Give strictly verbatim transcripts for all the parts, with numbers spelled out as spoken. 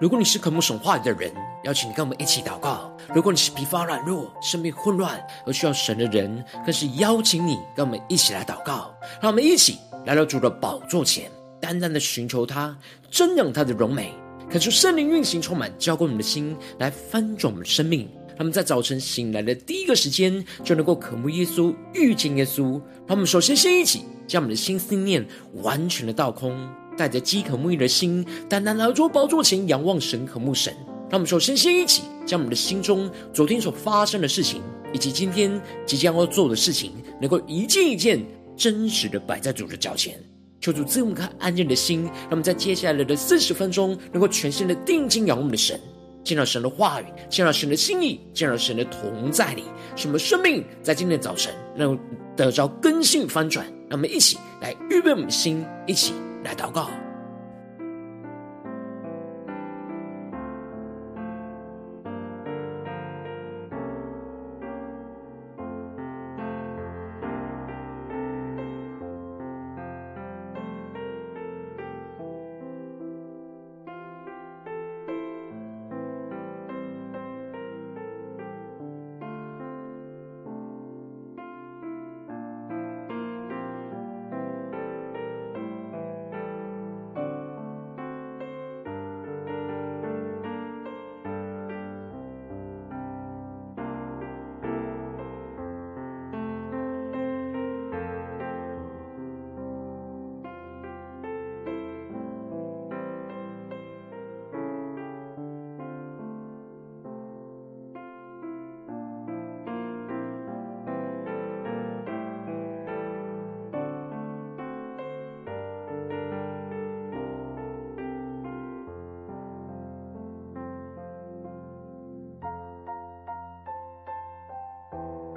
如果你是渴慕神话语的人，邀请你跟我们一起祷告。如果你是疲乏软弱、生命混乱而需要神的人，更是邀请你跟我们一起来祷告。让我们一起来到主的宝座前，单单的寻求他，瞻仰他的荣美，恳求圣灵运行，充满浇灌我们的心，来翻转我们的生命。让我们在早晨醒来的第一个时间，就能够渴慕耶稣、遇见耶稣。让我们首先先一起将我们的心思念完全的倒空，带着饥渴慕义的心，单单来到宝座前仰望神、渴慕神。让我们首先先一起将我们的心中昨天所发生的事情，以及今天即将要做的事情，能够一件一件真实的摆在主的脚前，求主赐我们颗安静的心，让我们在接下来的四十分钟能够全心的定睛仰望我们的神，见到神的话语，见到神的心意，见到神的同在里，使我们生命在今天的早晨能够得着更新翻转。让我们一起来预备我们的心，一起来祷告。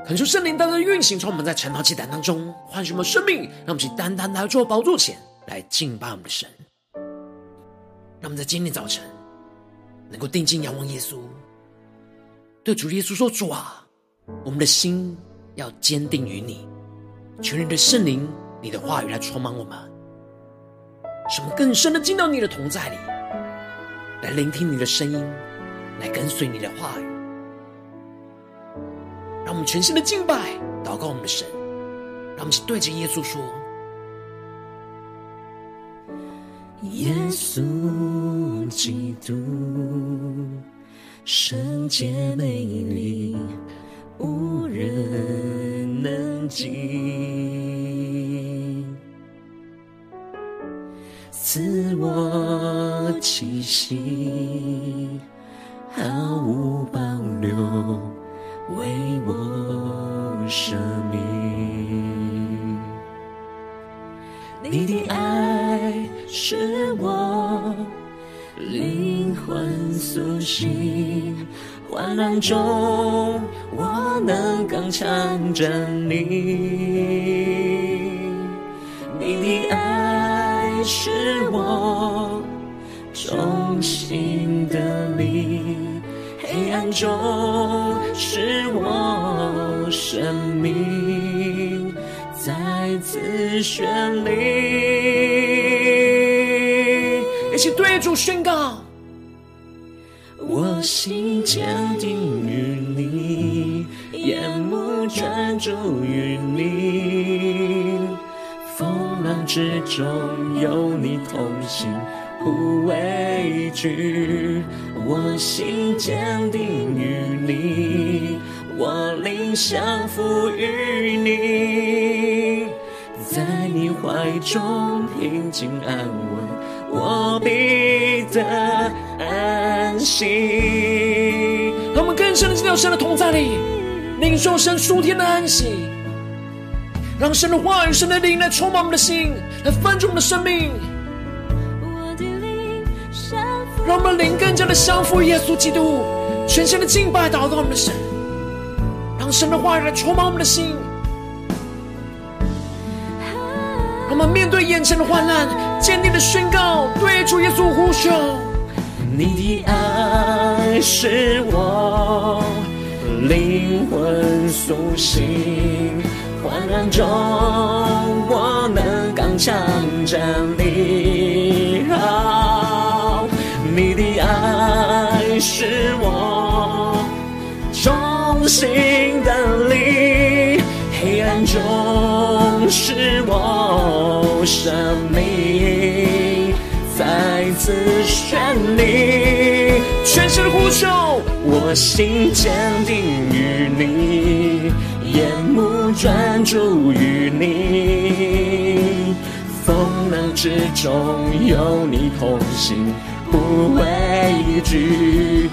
恳求圣灵单单运行，从我们在晨祷祭坛当中唤醒我们生命，让我们去单单来做宝座前来敬拜我们的神。让我们在今天早晨能够定睛仰望耶稣，对主耶稣说：主啊，我们的心要坚定于你，求你的圣灵、你的话语来充满我们，使我们更深的进到你的同在里，来聆听你的声音，来跟随你的话语。让我们全心的敬拜、祷告我们的神，让我们对着耶稣说：耶稣基督，圣洁美丽，无人能及，赐我气息，毫无保留，为我生命，你的爱使我灵魂苏醒，患难中我能刚强站立。你的爱使我忠心的力，黑暗中是我生命再次绚丽。一起对主宣告：我心坚定于你，眼目专注于你，风浪之中有你同行，不畏惧，我心坚定于你，我灵降服于你，在你怀中平静安稳，我必得安息。让我们更深的进到神的同在里，领受神属天的安息，让神的话语、神的灵来充满我们的心，来翻转我们的生命。让我们灵更加的降服耶稣基督，全心的敬拜祷告我们的神，让神的话语来充满我们的心。让我们面对眼前的患难，坚定的宣告，对主耶稣呼求：你的爱才使我灵魂苏醒，患难中我能刚强站立。啊，你的爱是我忠心的力，黑暗中是我生命再次选你，全身呼求，我心坚定于你，眼目专注于你，风浪之中有你同行，不畏惧。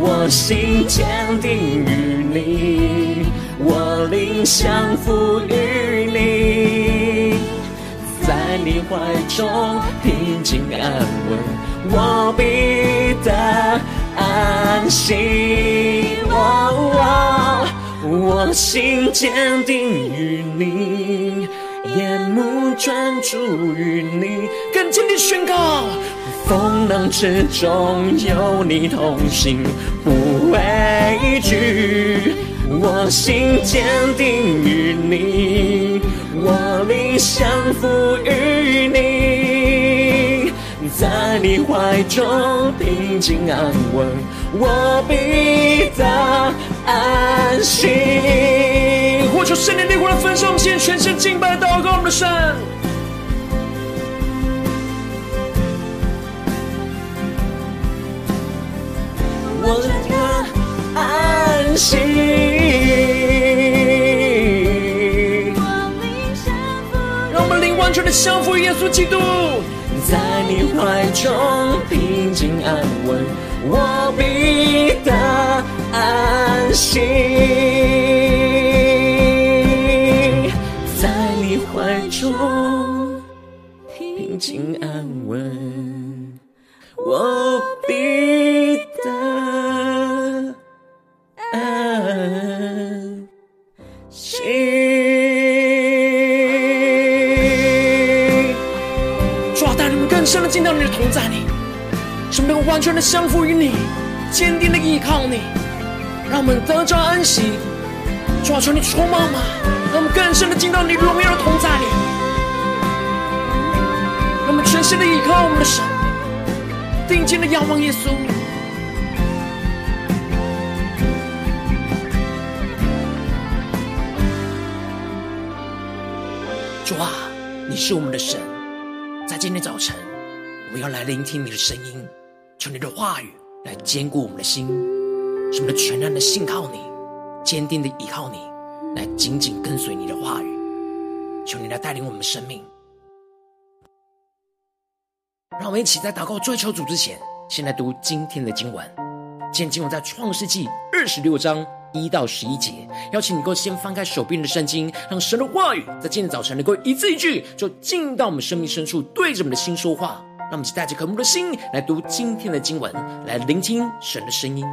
我心坚定于你，我灵降服于你，在你怀中平静安稳，我必得安息。哦哦，我心坚定于你，眼目专注于你，更坚定宣告，风浪之中有你同行，不畏惧。我心坚定于你，我灵降服于你，在你怀中平静安稳，我必得安息。呼求圣灵烈火来焚烧我们，现在全身敬拜祷告我们的神。我的安息，让我们灵完全的降服于耶稣基督，在你怀中平静安稳，我必得安息，在你怀中平静安稳，我必得。深的进到你的同在里，使我们完全的降服于你，坚定的依靠你，让我们得着安息。主啊，求你充满嘛，让我们更深的进到你荣耀的同在里，让我们全心的依靠我们的神，定睛的仰望耶稣。主啊，你是我们的神，在今天早晨我们要来聆听你的声音，求你的话语来坚固我们的心，使我们全然的信靠你，坚定的依靠你，来紧紧跟随你的话语。求你来带领我们的生命。让我们一起在祷告追求主之前，先来读今天的经文。今天经文在创世纪二十六章一到十一节，邀请你能够先翻开手边的圣经，让神的话语在今天早晨能够一字一句就进到我们生命深处，对着我们的心说话。让我们一起带着渴慕的心来读今天的经文，来聆听神的声音。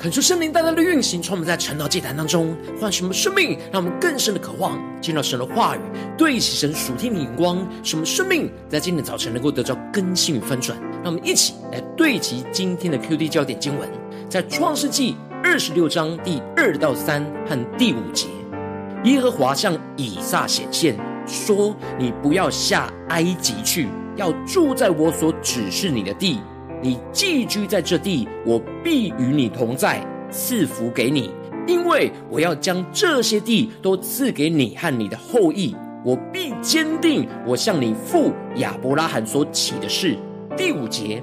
恳求圣灵大大的运行，从我们在晨祷祭坛当中唤醒我们生命，让我们更深的渴望见到神的话语，对齐神属天的眼光，使我们生命在今天的早晨能够得到更新与翻转。让我们一起来对齐今天的 Q D 焦点经文，在创世纪二十六章第二到三和第五节，耶和华向以撒显现，说：“你不要下埃及去，要住在我所指示你的地。你寄居在这地，我必与你同在，赐福给你，因为我要将这些地都赐给你和你的后裔。我必坚定我向你父亚伯拉罕所起的事。”第五节，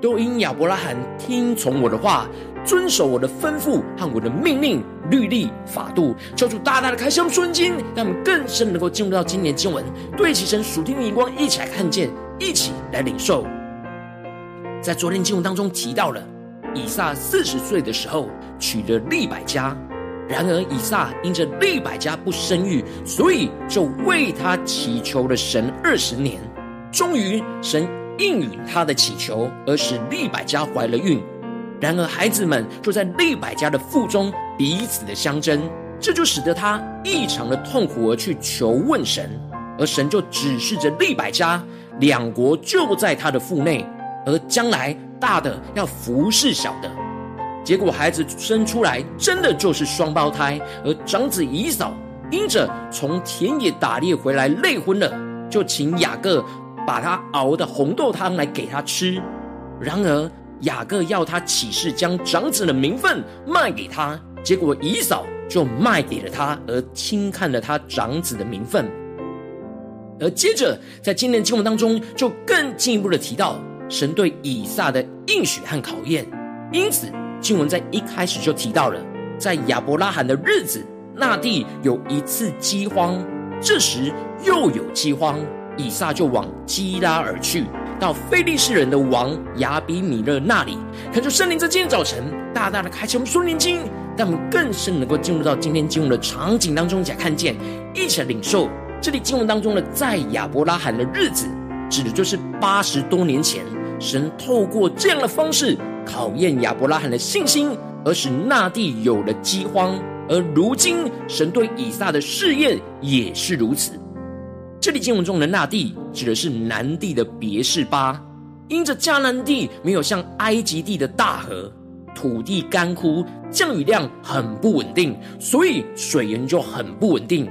都因亚伯拉罕听从我的话，遵守我的吩咐和我的命令、律例、法度。求主大大的开箱瞬间，让我们更深能够进入到今年经文，对齐神属天的眼光，一起来看见，一起来领受。在昨天经文当中提到了以撒四十岁的时候娶了利百加，然而以撒因着利百加不生育，所以就为他祈求了神二十年，终于神应允他的祈求，而使利百加怀了孕。然而孩子们就在利百加的腹中彼此的相争，这就使得他异常的痛苦而去求问神，而神就指示着利百加，两国就在他的腹内，而将来大的要服侍小的。结果孩子生出来真的就是双胞胎，而长子以扫因着从田野打猎回来累昏了，就请雅各把他熬的红豆汤来给他吃。然而雅各要他起誓将长子的名分卖给他，结果以扫就卖给了他，而轻看了他长子的名分。而接着在今天的经文当中就更进一步的提到神对以撒的应许和考验，因此经文在一开始就提到了，在亚伯拉罕的日子，那地有一次饥荒，这时又有饥荒，以撒就往基拉而去，到非利士人的王亚比米勒那里。恳求圣灵在今天早晨大大的开启我们属灵眼睛，让我们更深能够进入到今天经文的场景当中，一起来看见，一起来领受。这里经文当中的在亚伯拉罕的日子，指的就是八十多年前，神透过这样的方式考验亚伯拉罕的信心，而使那地有了饥荒。而如今神对以撒的试验也是如此。这里经文中的那地指的是南地的别是巴，因着迦南地没有像埃及地的大河，土地干枯，降雨量很不稳定，所以水源就很不稳定。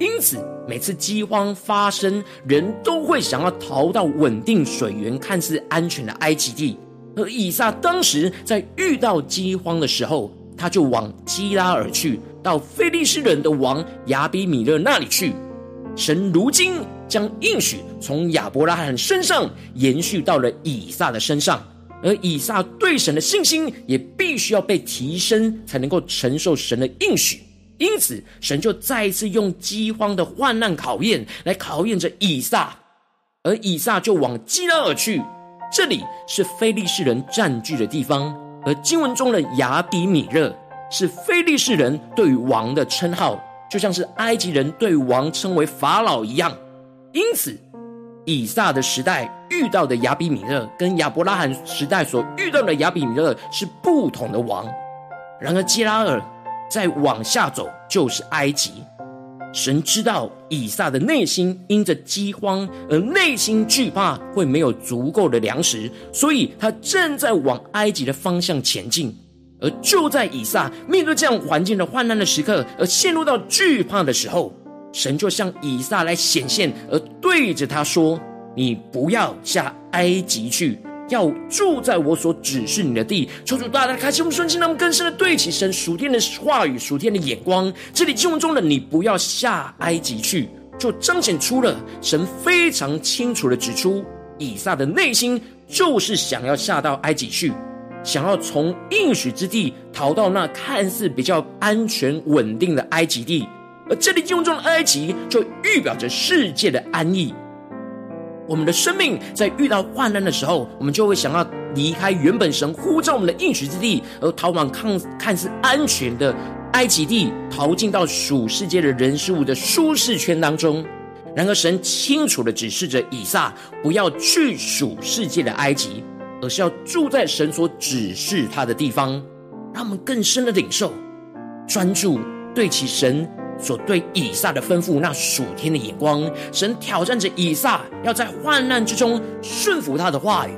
因此每次饥荒发生，人都会想要逃到稳定水源看似安全的埃及地。而以撒当时在遇到饥荒的时候，他就往基拉而去，到非利士人的王亚比米勒那里去。神如今将应许从亚伯拉罕身上延续到了以撒的身上，而以撒对神的信心也必须要被提升，才能够承受神的应许。因此神就再一次用饥荒的患难考验来考验着以撒，而以撒就往基拉而去，这里是非利士人占据的地方。而经文中的亚比米勒是非利士人对王的称号，就像是埃及人对王称为法老一样。因此以撒的时代遇到的亚比米勒，跟亚伯拉罕时代所遇到的亚比米勒是不同的王。然而基拉尔再往下走就是埃及，神知道以撒的内心因着饥荒而内心惧怕会没有足够的粮食，所以他正在往埃及的方向前进。而就在以撒面对这样环境的患难的时刻，而陷入到惧怕的时候，神就向以撒来显现，而对着他说：“你不要下埃及去，要住在我所指示你的地。”求主大大开启我们顺心，让我们更深的对齐神属天的话语、属天的眼光。这里经文中的“你不要下埃及去”，就彰显出了神非常清楚的指出，以撒的内心就是想要下到埃及去，想要从应许之地逃到那看似比较安全稳定的埃及地。而这里经文中的埃及就预表着世界的安逸。我们的生命在遇到患难的时候，我们就会想要离开原本神呼召我们的应许之地，而逃往看似安全的埃及地，逃进到属世界的人事物的舒适圈当中。然而神清楚地指示着以撒不要去属世界的埃及，而是要住在神所指示他的地方。让我们更深的领受，专注对其神所对以撒的吩咐那属天的眼光。神挑战着以撒要在患难之中顺服他的话语。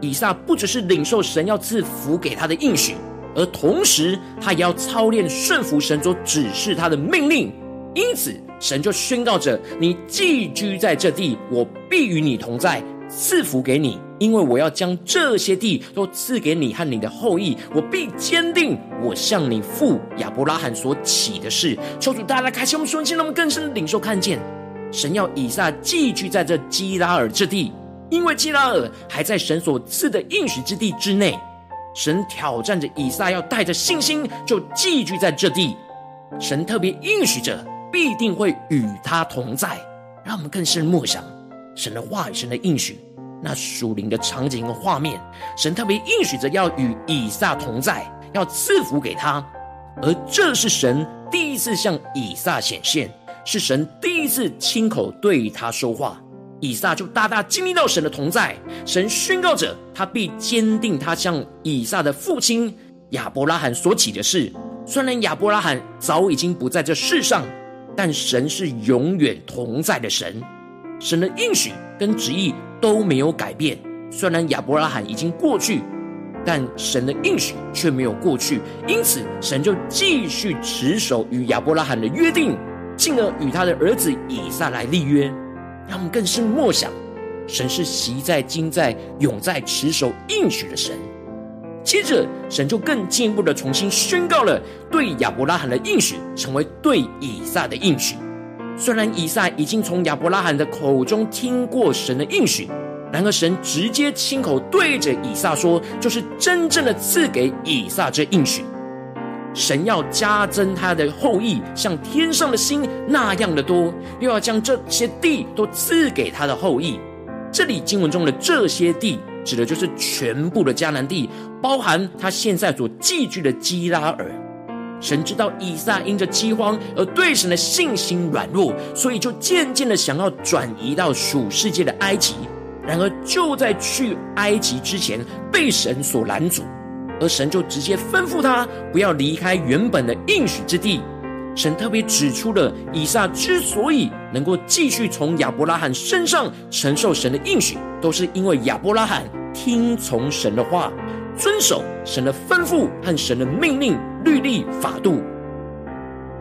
以撒不只是领受神要赐福给他的应许，而同时他也要操练顺服神所指示他的命令。因此神就宣告着，你寄居在这地，我必与你同在，赐福给你，因为我要将这些地都赐给你和你的后裔，我必坚定我向你父亚伯拉罕所起的事。求主大家开启我们属灵心，让我们更深的领受看见，神要以撒寄居在这基拉尔之地，因为基拉尔还在神所赐的应许之地之内。神挑战着以撒要带着信心就寄居在这地，神特别应许着必定会与他同在。让我们更深默想神的话语，神的应许，那属灵的场景和画面。神特别应许着要与以撒同在，要赐福给他，而这是神第一次向以撒显现，是神第一次亲口对他说话。以撒就大大经历到神的同在。神宣告着他必坚定他向以撒的父亲亚伯拉罕所起的事。虽然亚伯拉罕早已经不在这世上，但神是永远同在的神，神的应许跟旨意都没有改变。虽然亚伯拉罕已经过去，但神的应许却没有过去，因此神就继续持守与亚伯拉罕的约定，进而与他的儿子以撒来立约。让我们更深默想，神是习在、今在、永在、持守应许的神。接着神就更进一步的重新宣告了对亚伯拉罕的应许成为对以撒的应许。虽然以撒已经从亚伯拉罕的口中听过神的应许，然而神直接亲口对着以撒说，就是真正的赐给以撒这应许。神要加增他的后裔像天上的星那样的多，又要将这些地都赐给他的后裔。这里经文中的这些地指的就是全部的迦南地，包含他现在所寄居的基拉尔。神知道以撒因着饥荒而对神的信心软弱，所以就渐渐的想要转移到属世界的埃及。然而就在去埃及之前被神所拦阻，而神就直接吩咐他不要离开原本的应许之地。神特别指出了以撒之所以能够继续从亚伯拉罕身上承受神的应许，都是因为亚伯拉罕听从神的话，遵守神的吩咐和神的命令、律例、法度。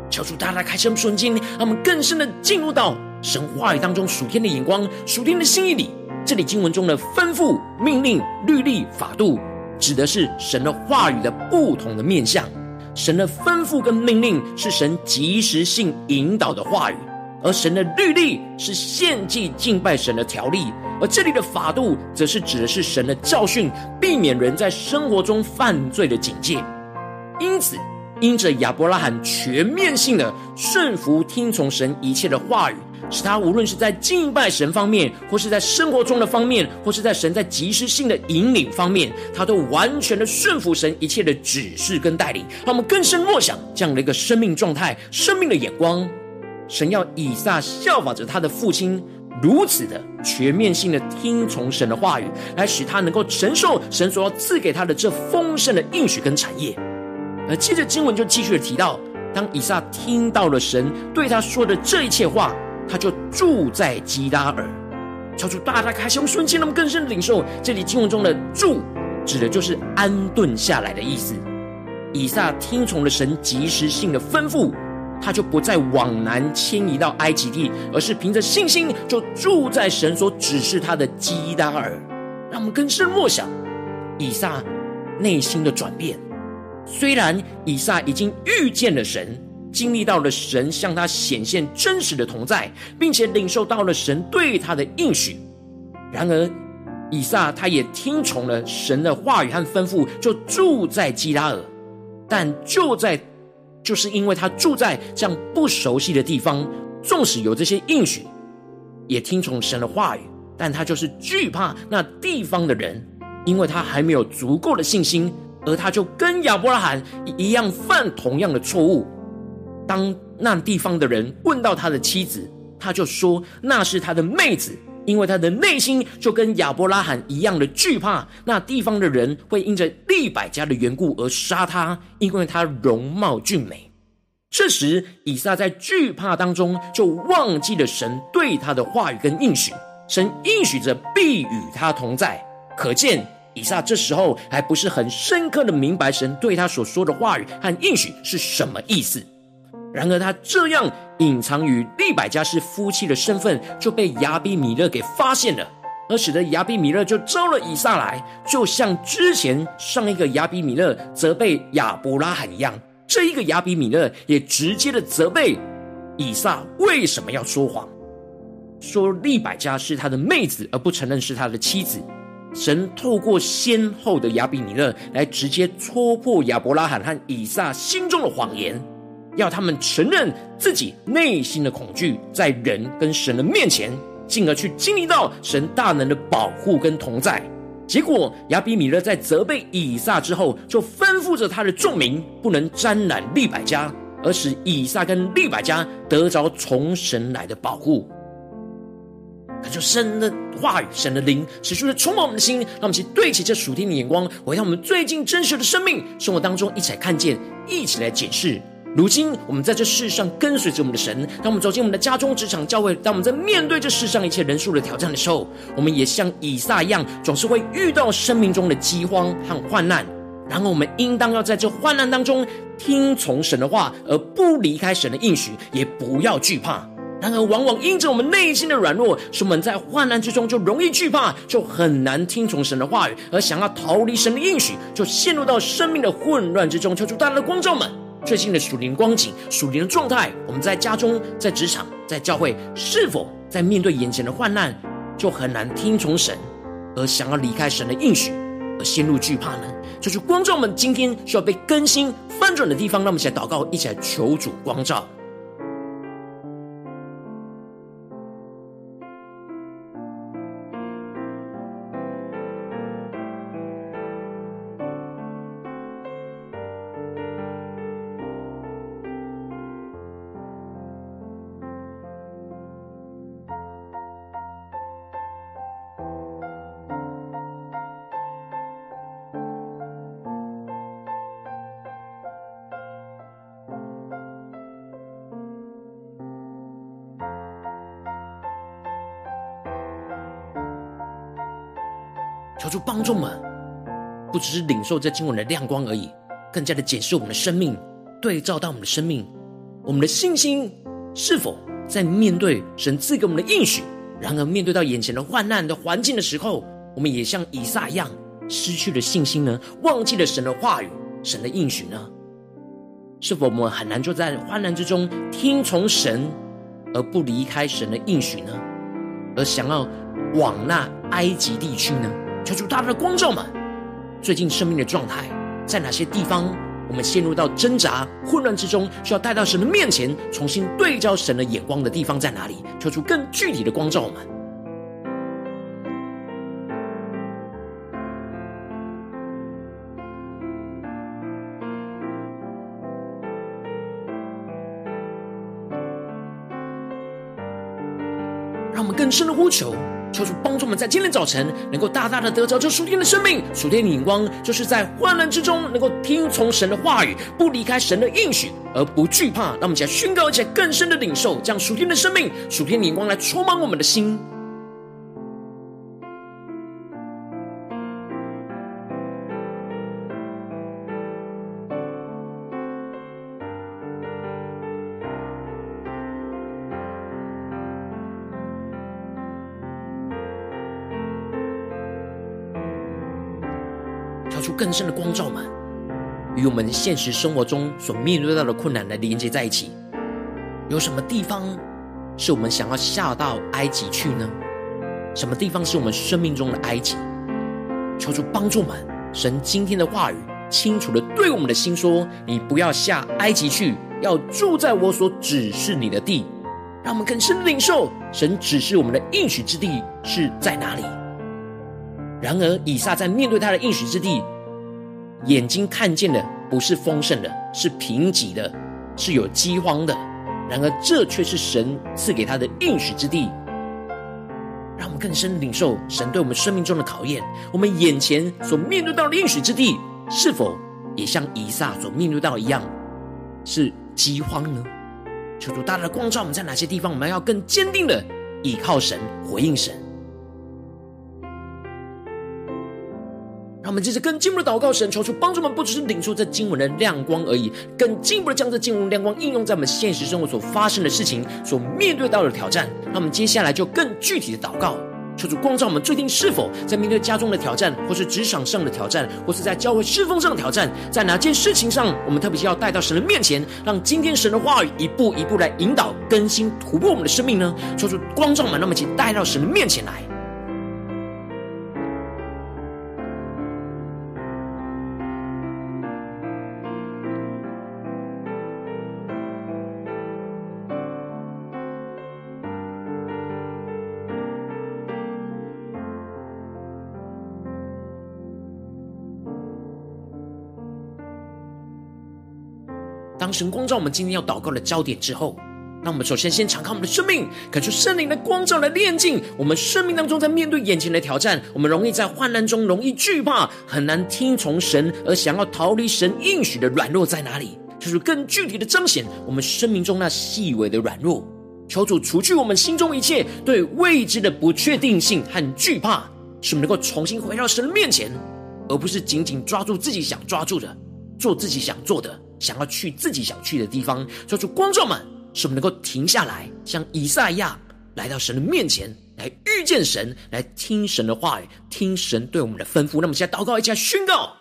求主大家开启我们属灵，让我们更深的进入到神话语当中属天的眼光、属天的心意里。这里经文中的吩咐、命令、律例、法度，指的是神的话语的不同的面向。神的吩咐跟命令是神及时性引导的话语，而神的律例是献祭敬拜神的条例，而这里的法度则是指的是神的教训，避免人在生活中犯罪的警戒。因此因着亚伯拉罕全面性的顺服听从神一切的话语，使他无论是在敬拜神方面，或是在生活中的方面，或是在神在及时性的引领方面，他都完全的顺服神一切的指示跟带领。让我们更深默想这样的一个生命状态、生命的眼光。神要以撒效法着他的父亲，如此的全面性的听从神的话语，来使他能够承受神所要赐给他的这丰盛的应许跟产业。而接着经文就继续的提到，当以撒听到了神对他说的这一切话，他就住在基拉尔。求主大大开胸瞬间，让我们更深的领受这里经文中的住，指的就是安顿下来的意思。以撒听从了神及时性的吩咐，他就不再往南迁移到埃及地，而是凭着信心就住在神所指示他的基拉尔。让我们更深默想以撒内心的转变。虽然以撒已经遇见了神，经历到了神向他显现真实的同在，并且领受到了神对他的应许，然而以撒他也听从了神的话语和吩咐，就住在基拉尔。但就在就是因为他住在这样不熟悉的地方，纵使有这些应许，也听从神的话语，但他就是惧怕那地方的人，因为他还没有足够的信心，而他就跟亚伯拉罕一样犯同样的错误。当那地方的人问到他的妻子，他就说那是他的妹子，因为他的内心就跟亚伯拉罕一样的惧怕，那地方的人会因着利百加的缘故而杀他，因为他容貌俊美。这时以撒在惧怕当中就忘记了神对他的话语跟应许，神应许着必与他同在。可见以撒这时候还不是很深刻的明白神对他所说的话语和应许是什么意思，然而他这样隐藏与利百加是夫妻的身份就被亚比米勒给发现了，而使得亚比米勒就招了以撒来，就像之前上一个亚比米勒责备亚伯拉罕一样，这一个亚比米勒也直接的责备以撒为什么要说谎，说利百加是他的妹子而不承认是他的妻子。神透过先后的亚比米勒来直接戳破亚伯拉罕和以撒心中的谎言，要他们承认自己内心的恐惧在人跟神的面前，进而去经历到神大能的保护跟同在。结果亚比米勒在责备以撒之后，就吩咐着他的众民不能沾染利百加，而使以撒跟利百加得着从神来的保护。那就神的话语、神的灵持续的充满我们的心，让我们去对齐这属天的眼光，回到我们最近真实的生命生活当中，一起来看见，一起来检视。如今我们在这世上跟随着我们的神，当我们走进我们的家中、职场、教会，当我们在面对这世上一切人数的挑战的时候，我们也像以撒一样，总是会遇到生命中的饥荒和患难，然后我们应当要在这患难当中听从神的话，而不离开神的应许，也不要惧怕。然而往往因着我们内心的软弱，使我们在患难之中就容易惧怕，就很难听从神的话语，而想要逃离神的应许，就陷入到生命的混乱之中。求主大大的光照们最近的属灵光景、属灵的状态，我们在家中、在职场、在教会，是否在面对眼前的患难就很难听从神，而想要离开神的应许，而陷入惧怕呢？就是光照们今天需要被更新翻转的地方，让我们一起来祷告，一起来求主光照。求主帮助我们，不只是领受这经文的亮光而已，更加的检视我们的生命，对照到我们的生命，我们的信心是否在面对神赐给我们的应许，然而面对到眼前的患难的环境的时候，我们也像以撒一样失去了信心呢？忘记了神的话语、神的应许呢？是否我们很难就在患难之中听从神，而不离开神的应许呢？而想要往那埃及地区呢？求主大大的光照们最近生命的状态，在哪些地方我们陷入到挣扎混乱之中，需要带到神的面前，重新对照神的眼光的地方在哪里？求主更具体的光照我们。让我们更深的呼求，求主帮助我们在今天早晨能够大大的得着这属天的生命、属天的眼光，就是在患难之中能够听从神的话语，不离开神的应许而不惧怕。让我们一起来宣告，一起来更深的领受，这样属天的生命、属天的眼光来充满我们的心。更深的光照们与我们现实生活中所面对到的困难来连接在一起，有什么地方是我们想要下到埃及去呢？什么地方是我们生命中的埃及？求主帮助我们，神今天的话语清楚的对我们的心说，你不要下埃及去，要住在我所指示你的地。让我们更深领受神指示我们的应许之地是在哪里。然而以撒在面对他的应许之地，眼睛看见的不是丰盛的，是贫瘠的，是有饥荒的，然而这却是神赐给他的应许之地。让我们更深领受神对我们生命中的考验，我们眼前所面对到的应许之地是否也像以撒所面对到一样是饥荒呢？求主大大的光照我们，在哪些地方我们要更坚定的倚靠神，回应神。让我们接着更进一步的祷告神，求主帮助我们不只是领受这经文的亮光而已，更进一步的将这经文亮光应用在我们现实生活所发生的事情，所面对到的挑战。让我们接下来就更具体的祷告，求主光照我们最近是否在面对家中的挑战，或是职场上的挑战，或是在教会侍奉上的挑战，在哪件事情上我们特别需要带到神的面前，让今天神的话语一步一步来引导更新突破我们的生命呢？求主光照我们，让我们一起带到神的面前来。当神光照我们今天要祷告的焦点之后，让我们首先先敞开我们的生命，恳求圣灵的光照来炼净我们生命当中在面对眼前的挑战。我们容易在患难中容易惧怕，很难听从神，而想要逃离神应许的软弱在哪里，就是更具体的彰显我们生命中那细微的软弱。求主除去我们心中一切对未知的不确定性和惧怕，使我们能够重新回到神的面前，而不是紧紧抓住自己想抓住的，做自己想做的，想要去自己想去的地方。求主光照们，使我们能够停下来，像以赛亚来到神的面前，来遇见神，来听神的话语，听神对我们的吩咐。那么现在祷告一下，宣告。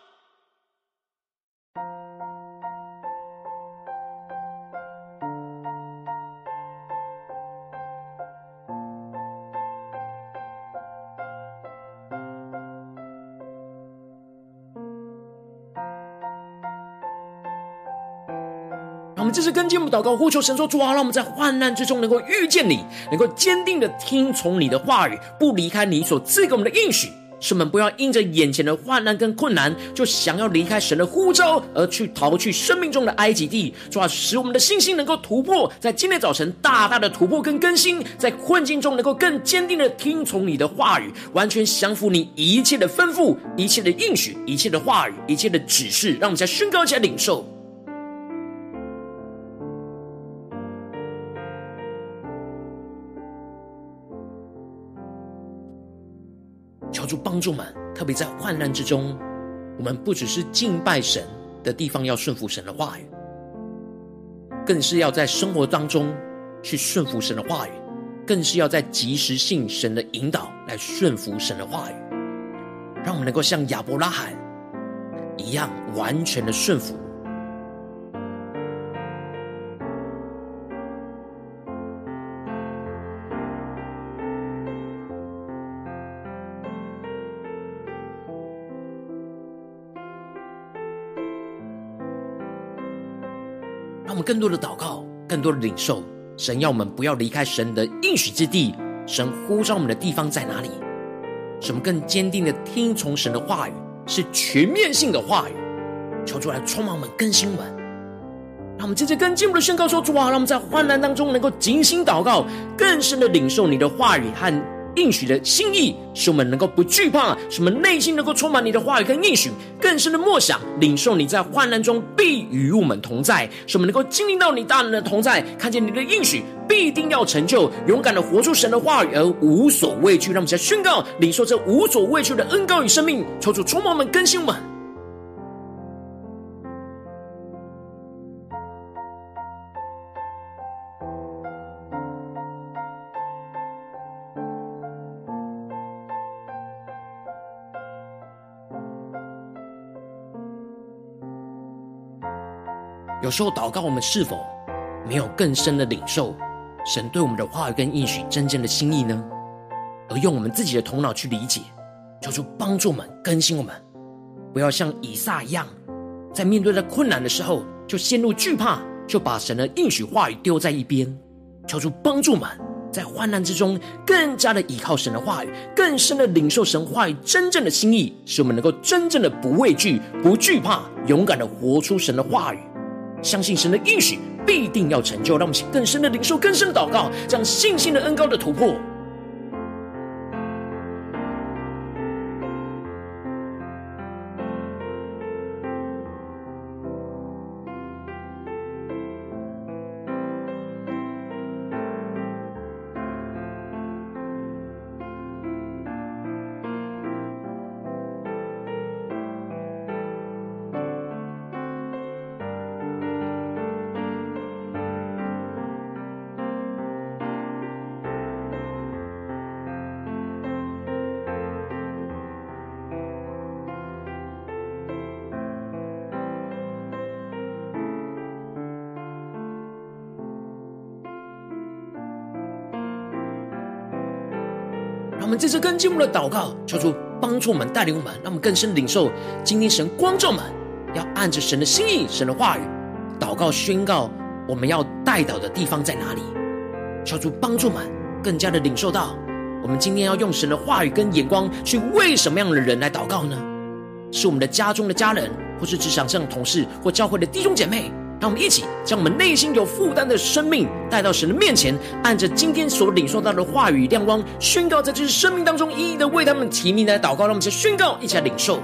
我们这次跟进我们祷告，呼求神说，主啊，让我们在患难之中能够遇见你，能够坚定的听从你的话语，不离开你所赐给我们的应许，使我们不要因着眼前的患难跟困难就想要离开神的呼召，而去逃去生命中的埃及地。主啊，使我们的信心能够突破，在今天早晨大大的突破跟更新，在困境中能够更坚定的听从你的话语，完全降服你一切的吩咐，一切的应许，一切的话语，一切的指示。让我们再宣告，一起来领受。主帮助们，特别在患难之中，我们不只是敬拜神的地方要顺服神的话语，更是要在生活当中去顺服神的话语，更是要在及时性神的引导来顺服神的话语，让我们能够像亚伯拉罕一样完全的顺服。我们更多的祷告，更多的领受神要我们不要离开神的应许之地，神呼召我们的地方在哪里，使我们更坚定的听从神的话语，是全面性的话语。求主来充满我们，更新我们。让我们接着更进一步的宣告说，主啊，让我们在患难当中能够警醒祷告，更深的领受你的话语和应许的心意，使我们能够不惧怕，使我们内心能够充满你的话语跟应许，更深的默想领受你在患难中必与我们同在，使我们能够经历到你大能的同在，看见你的应许必定要成就，勇敢的活出神的话语而无所畏惧。让我们来宣告领受这无所畏惧的恩膏与生命，求主充满我们，更新我们。有时候祷告，我们是否没有更深的领受神对我们的话语跟应许真正的心意呢？而用我们自己的头脑去理解，求主帮助我们，更新我们，不要像以撒一样，在面对着困难的时候就陷入惧怕，就把神的应许话语丢在一边。求主帮助我们，在患难之中更加的倚靠神的话语，更深的领受神话语真正的心意，使我们能够真正的不畏惧，不惧怕，勇敢的活出神的话语，相信神的应许必定要成就。让我们更深的领受，更深的祷告，将信心的恩膏的突破。我们这次更进一步的祷告，求主帮助我们，带领我们，让我们更深领受今天神光照我们，要按着神的心意、神的话语祷告宣告我们要代祷的地方在哪里。求主帮助我们更加的领受到，我们今天要用神的话语跟眼光去为什么样的人来祷告呢？是我们的家中的家人，或是职场上的同事，或教会的弟兄姐妹。让我们一起将我们内心有负担的生命带到神的面前，按着今天所领受到的话语亮光宣告，在这些生命当中一一的为他们提名来祷告。让我们先宣告，一起来领受。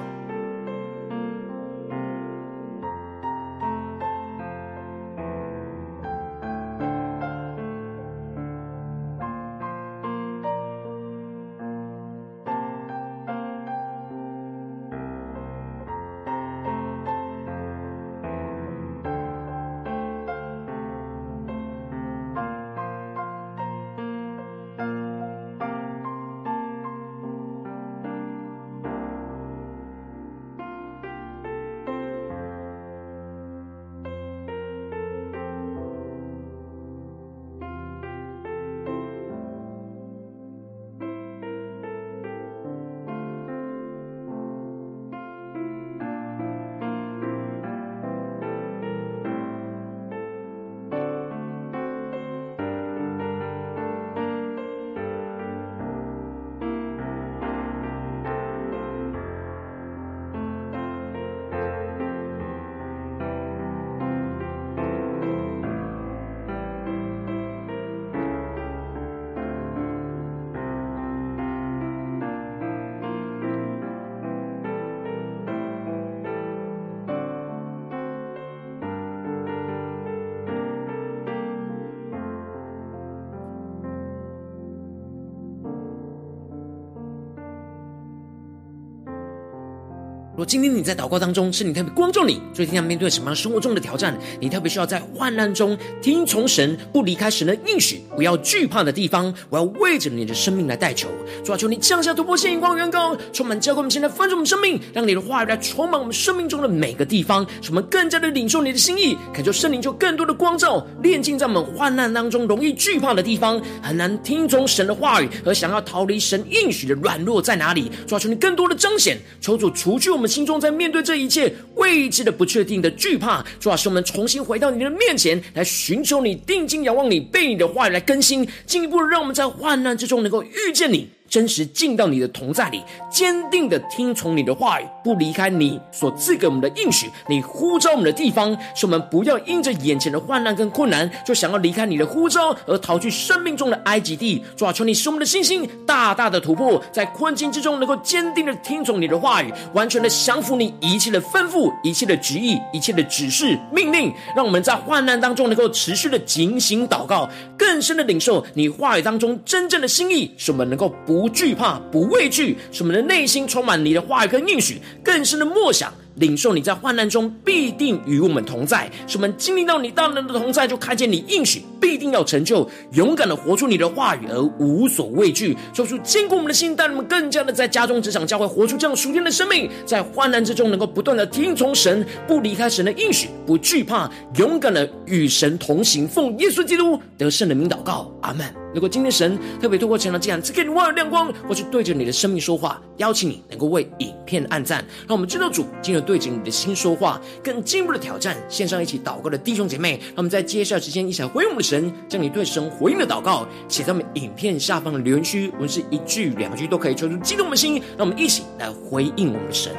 若今天你在祷告当中，是你特别光照你最近要面对什么样生活中的挑战，你特别需要在患难中听从神，不离开神的应许，不要惧怕的地方，我要为着你的生命来代求。主啊，求你降下突破性眼光，远高充满，教给我们现在翻转我们生命，让你的话语来充满我们生命中的每个地方，使我们更加的领受你的心意，恳求圣灵就更多的光照炼净在我们患难当中容易惧怕的地方，很难听从神的话语和想要逃离神应许的软弱在哪里。主啊，求你更多的彰显，求主除去我们我们心中在面对这一切未知的不确定的惧怕。主啊，使我们重新回到你的面前来寻求你，定睛仰望你，被你的话语来更新，进一步让我们在患难之中能够遇见你，真实进到你的同在里，坚定的听从你的话语，不离开你所赐给我们的应许，你呼召我们的地方，使我们不要因着眼前的患难跟困难就想要离开你的呼召而逃去生命中的埃及地。主啊，求你使我们的信心大大的突破，在困境之中能够坚定的听从你的话语，完全的降服你一切的吩咐、一切的旨意、一切的指示命令，让我们在患难当中能够持续的警醒祷告，更深的领受你话语当中真正的心意，使我们能够不不惧怕，不畏惧，使我们的内心充满你的话语跟应许，更深的默想领受你在患难中必定与我们同在，使我们经历到你大能的同在，就看见你应许必定要成就，勇敢的活出你的话语而无所畏惧。求主坚固我们的心，带我们更加的在家中、职场、教会活出这样属天的生命，在患难之中能够不断的听从神，不离开神的应许，不惧怕，勇敢的与神同行。奉耶稣基督得胜的名祷告，阿们。如果今天神特别透过成了这样这个万有亮光，或是对着你的生命说话，邀请你能够为影片按赞，让我们知道主进入对着你的心说话，更进一步的挑战线上一起祷告的弟兄姐妹，让我们在接下来时间一起来回应我们的神，将你对神回应的祷告写在我们影片下方的留言区，我们是一句两句都可以，抽出激动的心，让我们一起来回应我们的神。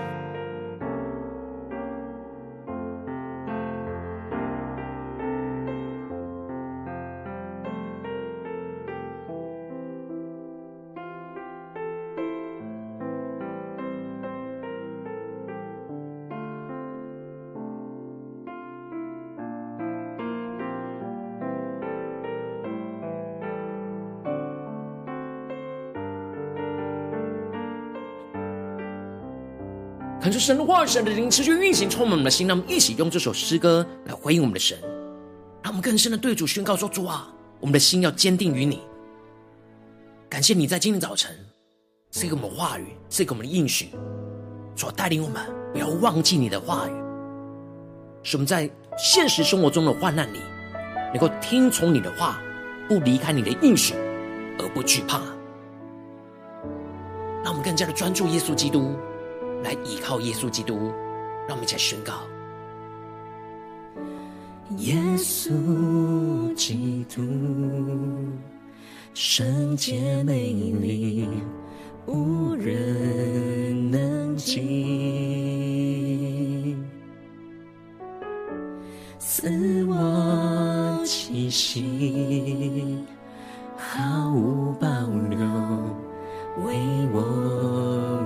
恳求神的话语、神的灵持续运行，充满我们的心，让我们一起用这首诗歌来回应我们的神，让我们更深的对主宣告说：主啊，我们的心要坚定于你，感谢你在今天早晨赐给我们话语，赐给我们的应许，主啊，带领我们不要忘记你的话语，使我们在现实生活中的患难里能够听从你的话，不离开你的应许而不惧怕。让我们更加的专注耶稣基督，来依靠耶稣基督。让我们一起来宣告：耶稣基督，圣洁美丽，无人能及，赐我气息，毫无保留，为我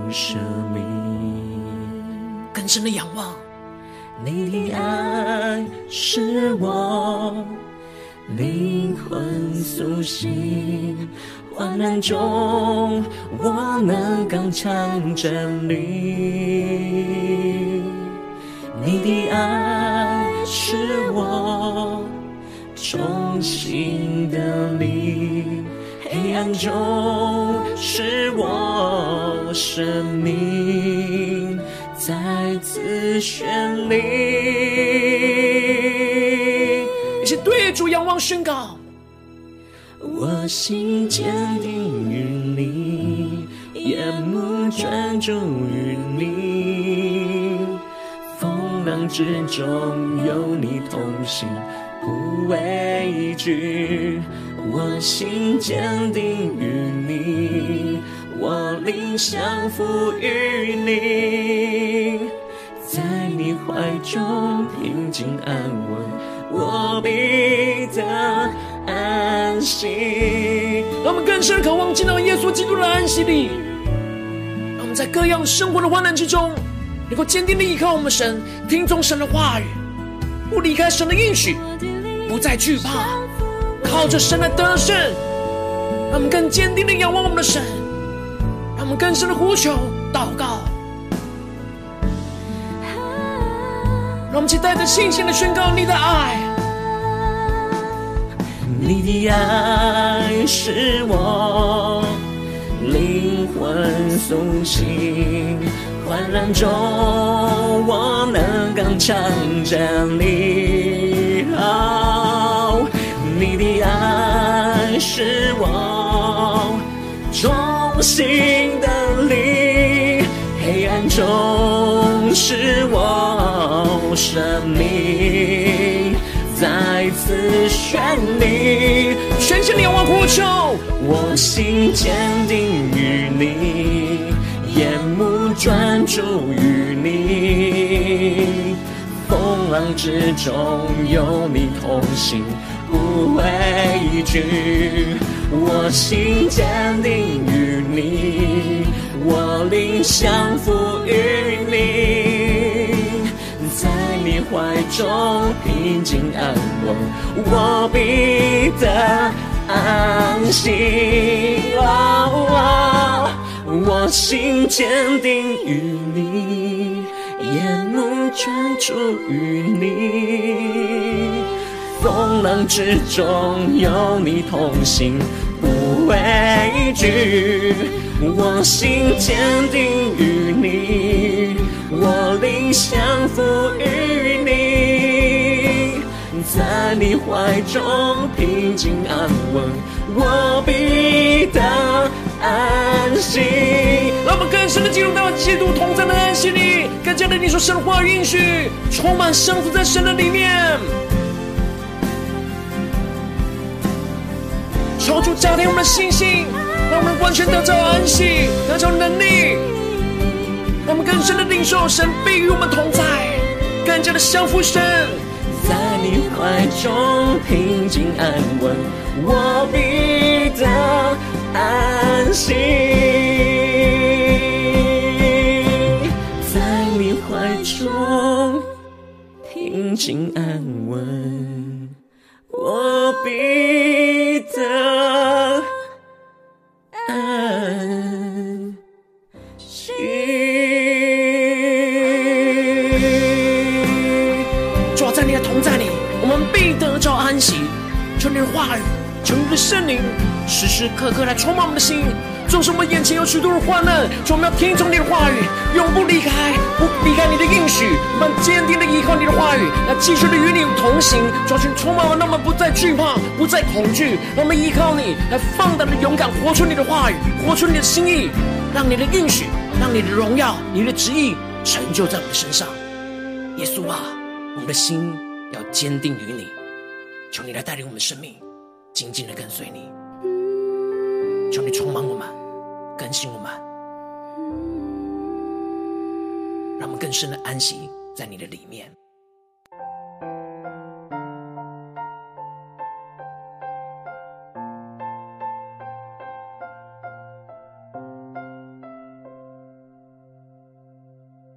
生命。更深的仰望，你的爱是我灵魂苏醒，患难中我能刚强站立。你的爱是我忠心的力，黑暗中是我生命再次绚丽。一起对主仰望宣告：我心坚定于你，眼目专注于你，风浪之中有你同行，不畏惧。我心坚定于你，我灵降服于你，在你怀中平静安稳，我必得安息。让我们更深的渴望进到耶稣基督的安息里，让我们在各样生活的患难之中能够坚定的依靠我们神，听从神的话语，不离开神的应许，不再惧怕，靠着神来得胜。让我们更坚定的仰望我们的神，让我们更深的呼求祷告。让我们期待着信心的宣告你的爱。你的爱是我灵魂苏醒，患难中我能刚强站立。哦，你的爱是我忠心的力，黑暗中是我生命再次选你，全心仰望呼求。我心坚定于你，眼目专注于你，风浪之中有你同行，不畏惧。我心坚定于你，我灵降服于你，在你怀中平静安稳，我必得安息。哦，我心坚定于你，眼目专注于你，风浪之中有你同行，不畏惧。我心坚定于你，我灵降服于你，在你怀中平静安稳，我必得安息。让我们更深的进入到基督同在的安息里，更加的领受神的话语应许，充满生活在神的里面。求主加添我们的信心，让我们完全得到安息，得到能力。我们更深的领受神必与我们同在，更加的降服神，在你怀中平静安稳，我必得安息。在你怀中平静安稳，我必得安息。照安息，求你的话语，求你的圣灵，时时刻刻来充满我们的心。纵使我们眼前有许多的患难，求我们要听从你的话语，永不离开，不离开你的应许。我们坚定的依靠你的话语，来继续的与你同行。求你充满我们，让我们不再惧怕，不再恐惧。让我们依靠你，来放胆的勇敢活出你的话语，活出你的心意。让你的应许，让你的荣耀，你的旨意成就在我们身上。耶稣啊，我们的心要坚定于你，求你来带领我们生命，紧紧的跟随你。求你充满我们，更新我们，让我们更深的安息在你的里面。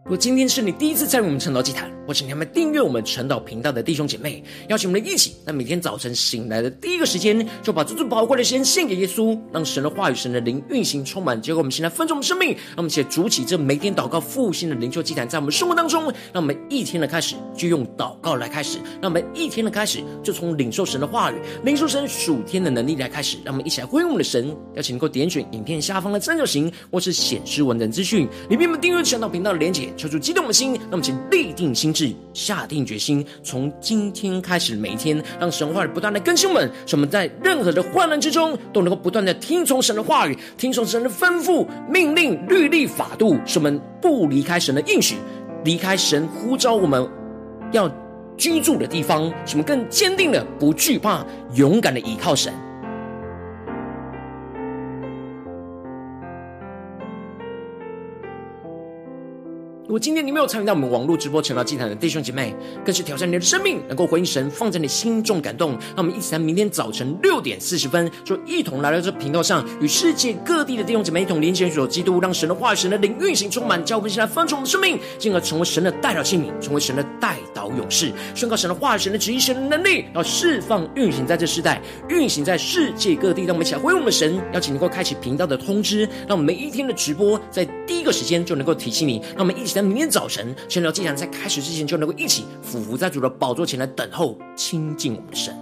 如果今天是你第一次参与我们晨祷祭坛，我请你们订阅我们晨祷频道的弟兄姐妹，邀请我们一起在每天早晨醒来的第一个时间，就把最最宝贵的时间献给耶稣，让神的话语、神的灵运行充满，结果我们现在分盛我们生命，让我们且筑起这每天祷告复兴的灵修祭坛在我们生活当中。让我们一天的开始就用祷告来开始，让我们一天的开始就从领受神的话语、领受神属天的能力来开始。让我们一起来回应我们的神，邀请能够点选影片下方的三角形或是显示文字资讯里面我们订阅晨祷频道的连结，求主激动我们的心，让我们请立定心志，下定决心，从今天开始每一天，让神话语不断的更新我们，使我们在任何的患难之中都能够不断的听从神的话语，听从神的吩咐、命令、律例、法度，使我们不离开神的应许，离开神呼召我们要居住的地方，使我们更坚定的不惧怕，勇敢的倚靠神。如果今天你没有参与到我们网络直播晨祷祭坛的弟兄姐妹，更是挑战你的生命能够回应神放在你心中感动。让我们一起在明天早晨六点四十分就一同来到这频道上，与世界各地的弟兄姐妹一同联结所基督，让神的话语、神的灵运行充满，浇灌下来翻转我们生命，进而成为神的代祷器皿，成为神的代祷勇士，宣告神的话语、神的旨意、神的能力，然后释放运行在这世代，运行在世界各地。让我们一起来回应我们神，邀请能够开启频道的通知，让我们每一天的直播在第一个时间就能够提醒你。让我们一起在明天早晨晨祷祭坛在开始之前，就能够一起俯伏在主的宝座前来等候亲近我们的神。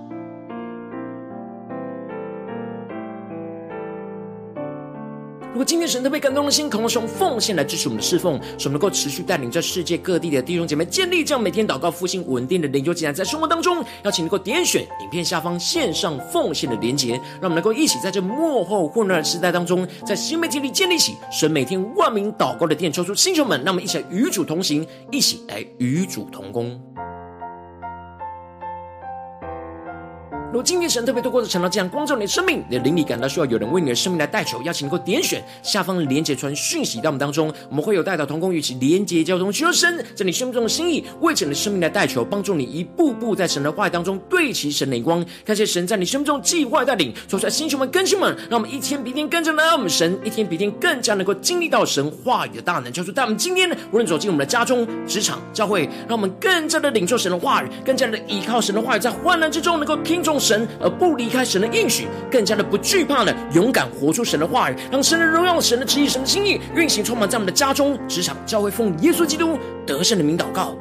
如果今天神特别感动的心，渴望用奉献来支持我们的侍奉，使我们能够持续带领这世界各地的弟兄姐妹建立这样每天祷告复兴稳定的灵修祭坛在生活当中，邀请能够点选影片下方线上奉献的连结，让我们能够一起在这末后混乱的时代当中，在新媒体里建立起神每天万名祷告的殿，抽出星球们，让我们一起来与主同行，一起来与主同工。如果今天神特别透过晨祷祭坛光照你的生命，你的灵里感到需要有人为你的生命来代求，邀请能够点选下方的连结传讯息到我们当中，我们会有代祷同工与其连结交通，求神在你生命中的心意，为着你的生命来代求，帮助你一步步在神的话语当中对齐神的眼光，感谢神在你生命中计划带领，说出来星球们、更新们，让我们一天比一天更加的爱我们神，一天比一天更加能够经历到神话语的大能，就是带我们今天无论走进我们的家中、职场、教会，让我们更加的领受神的话语，更加的依靠神的话语，在患难之中能够听从神而不离开神的应许，更加的不惧怕了，勇敢活出神的话语，让神的荣耀、神的旨意、神的心意运行充满在我们的家中、职场、教会，奉耶稣基督得胜的名祷告，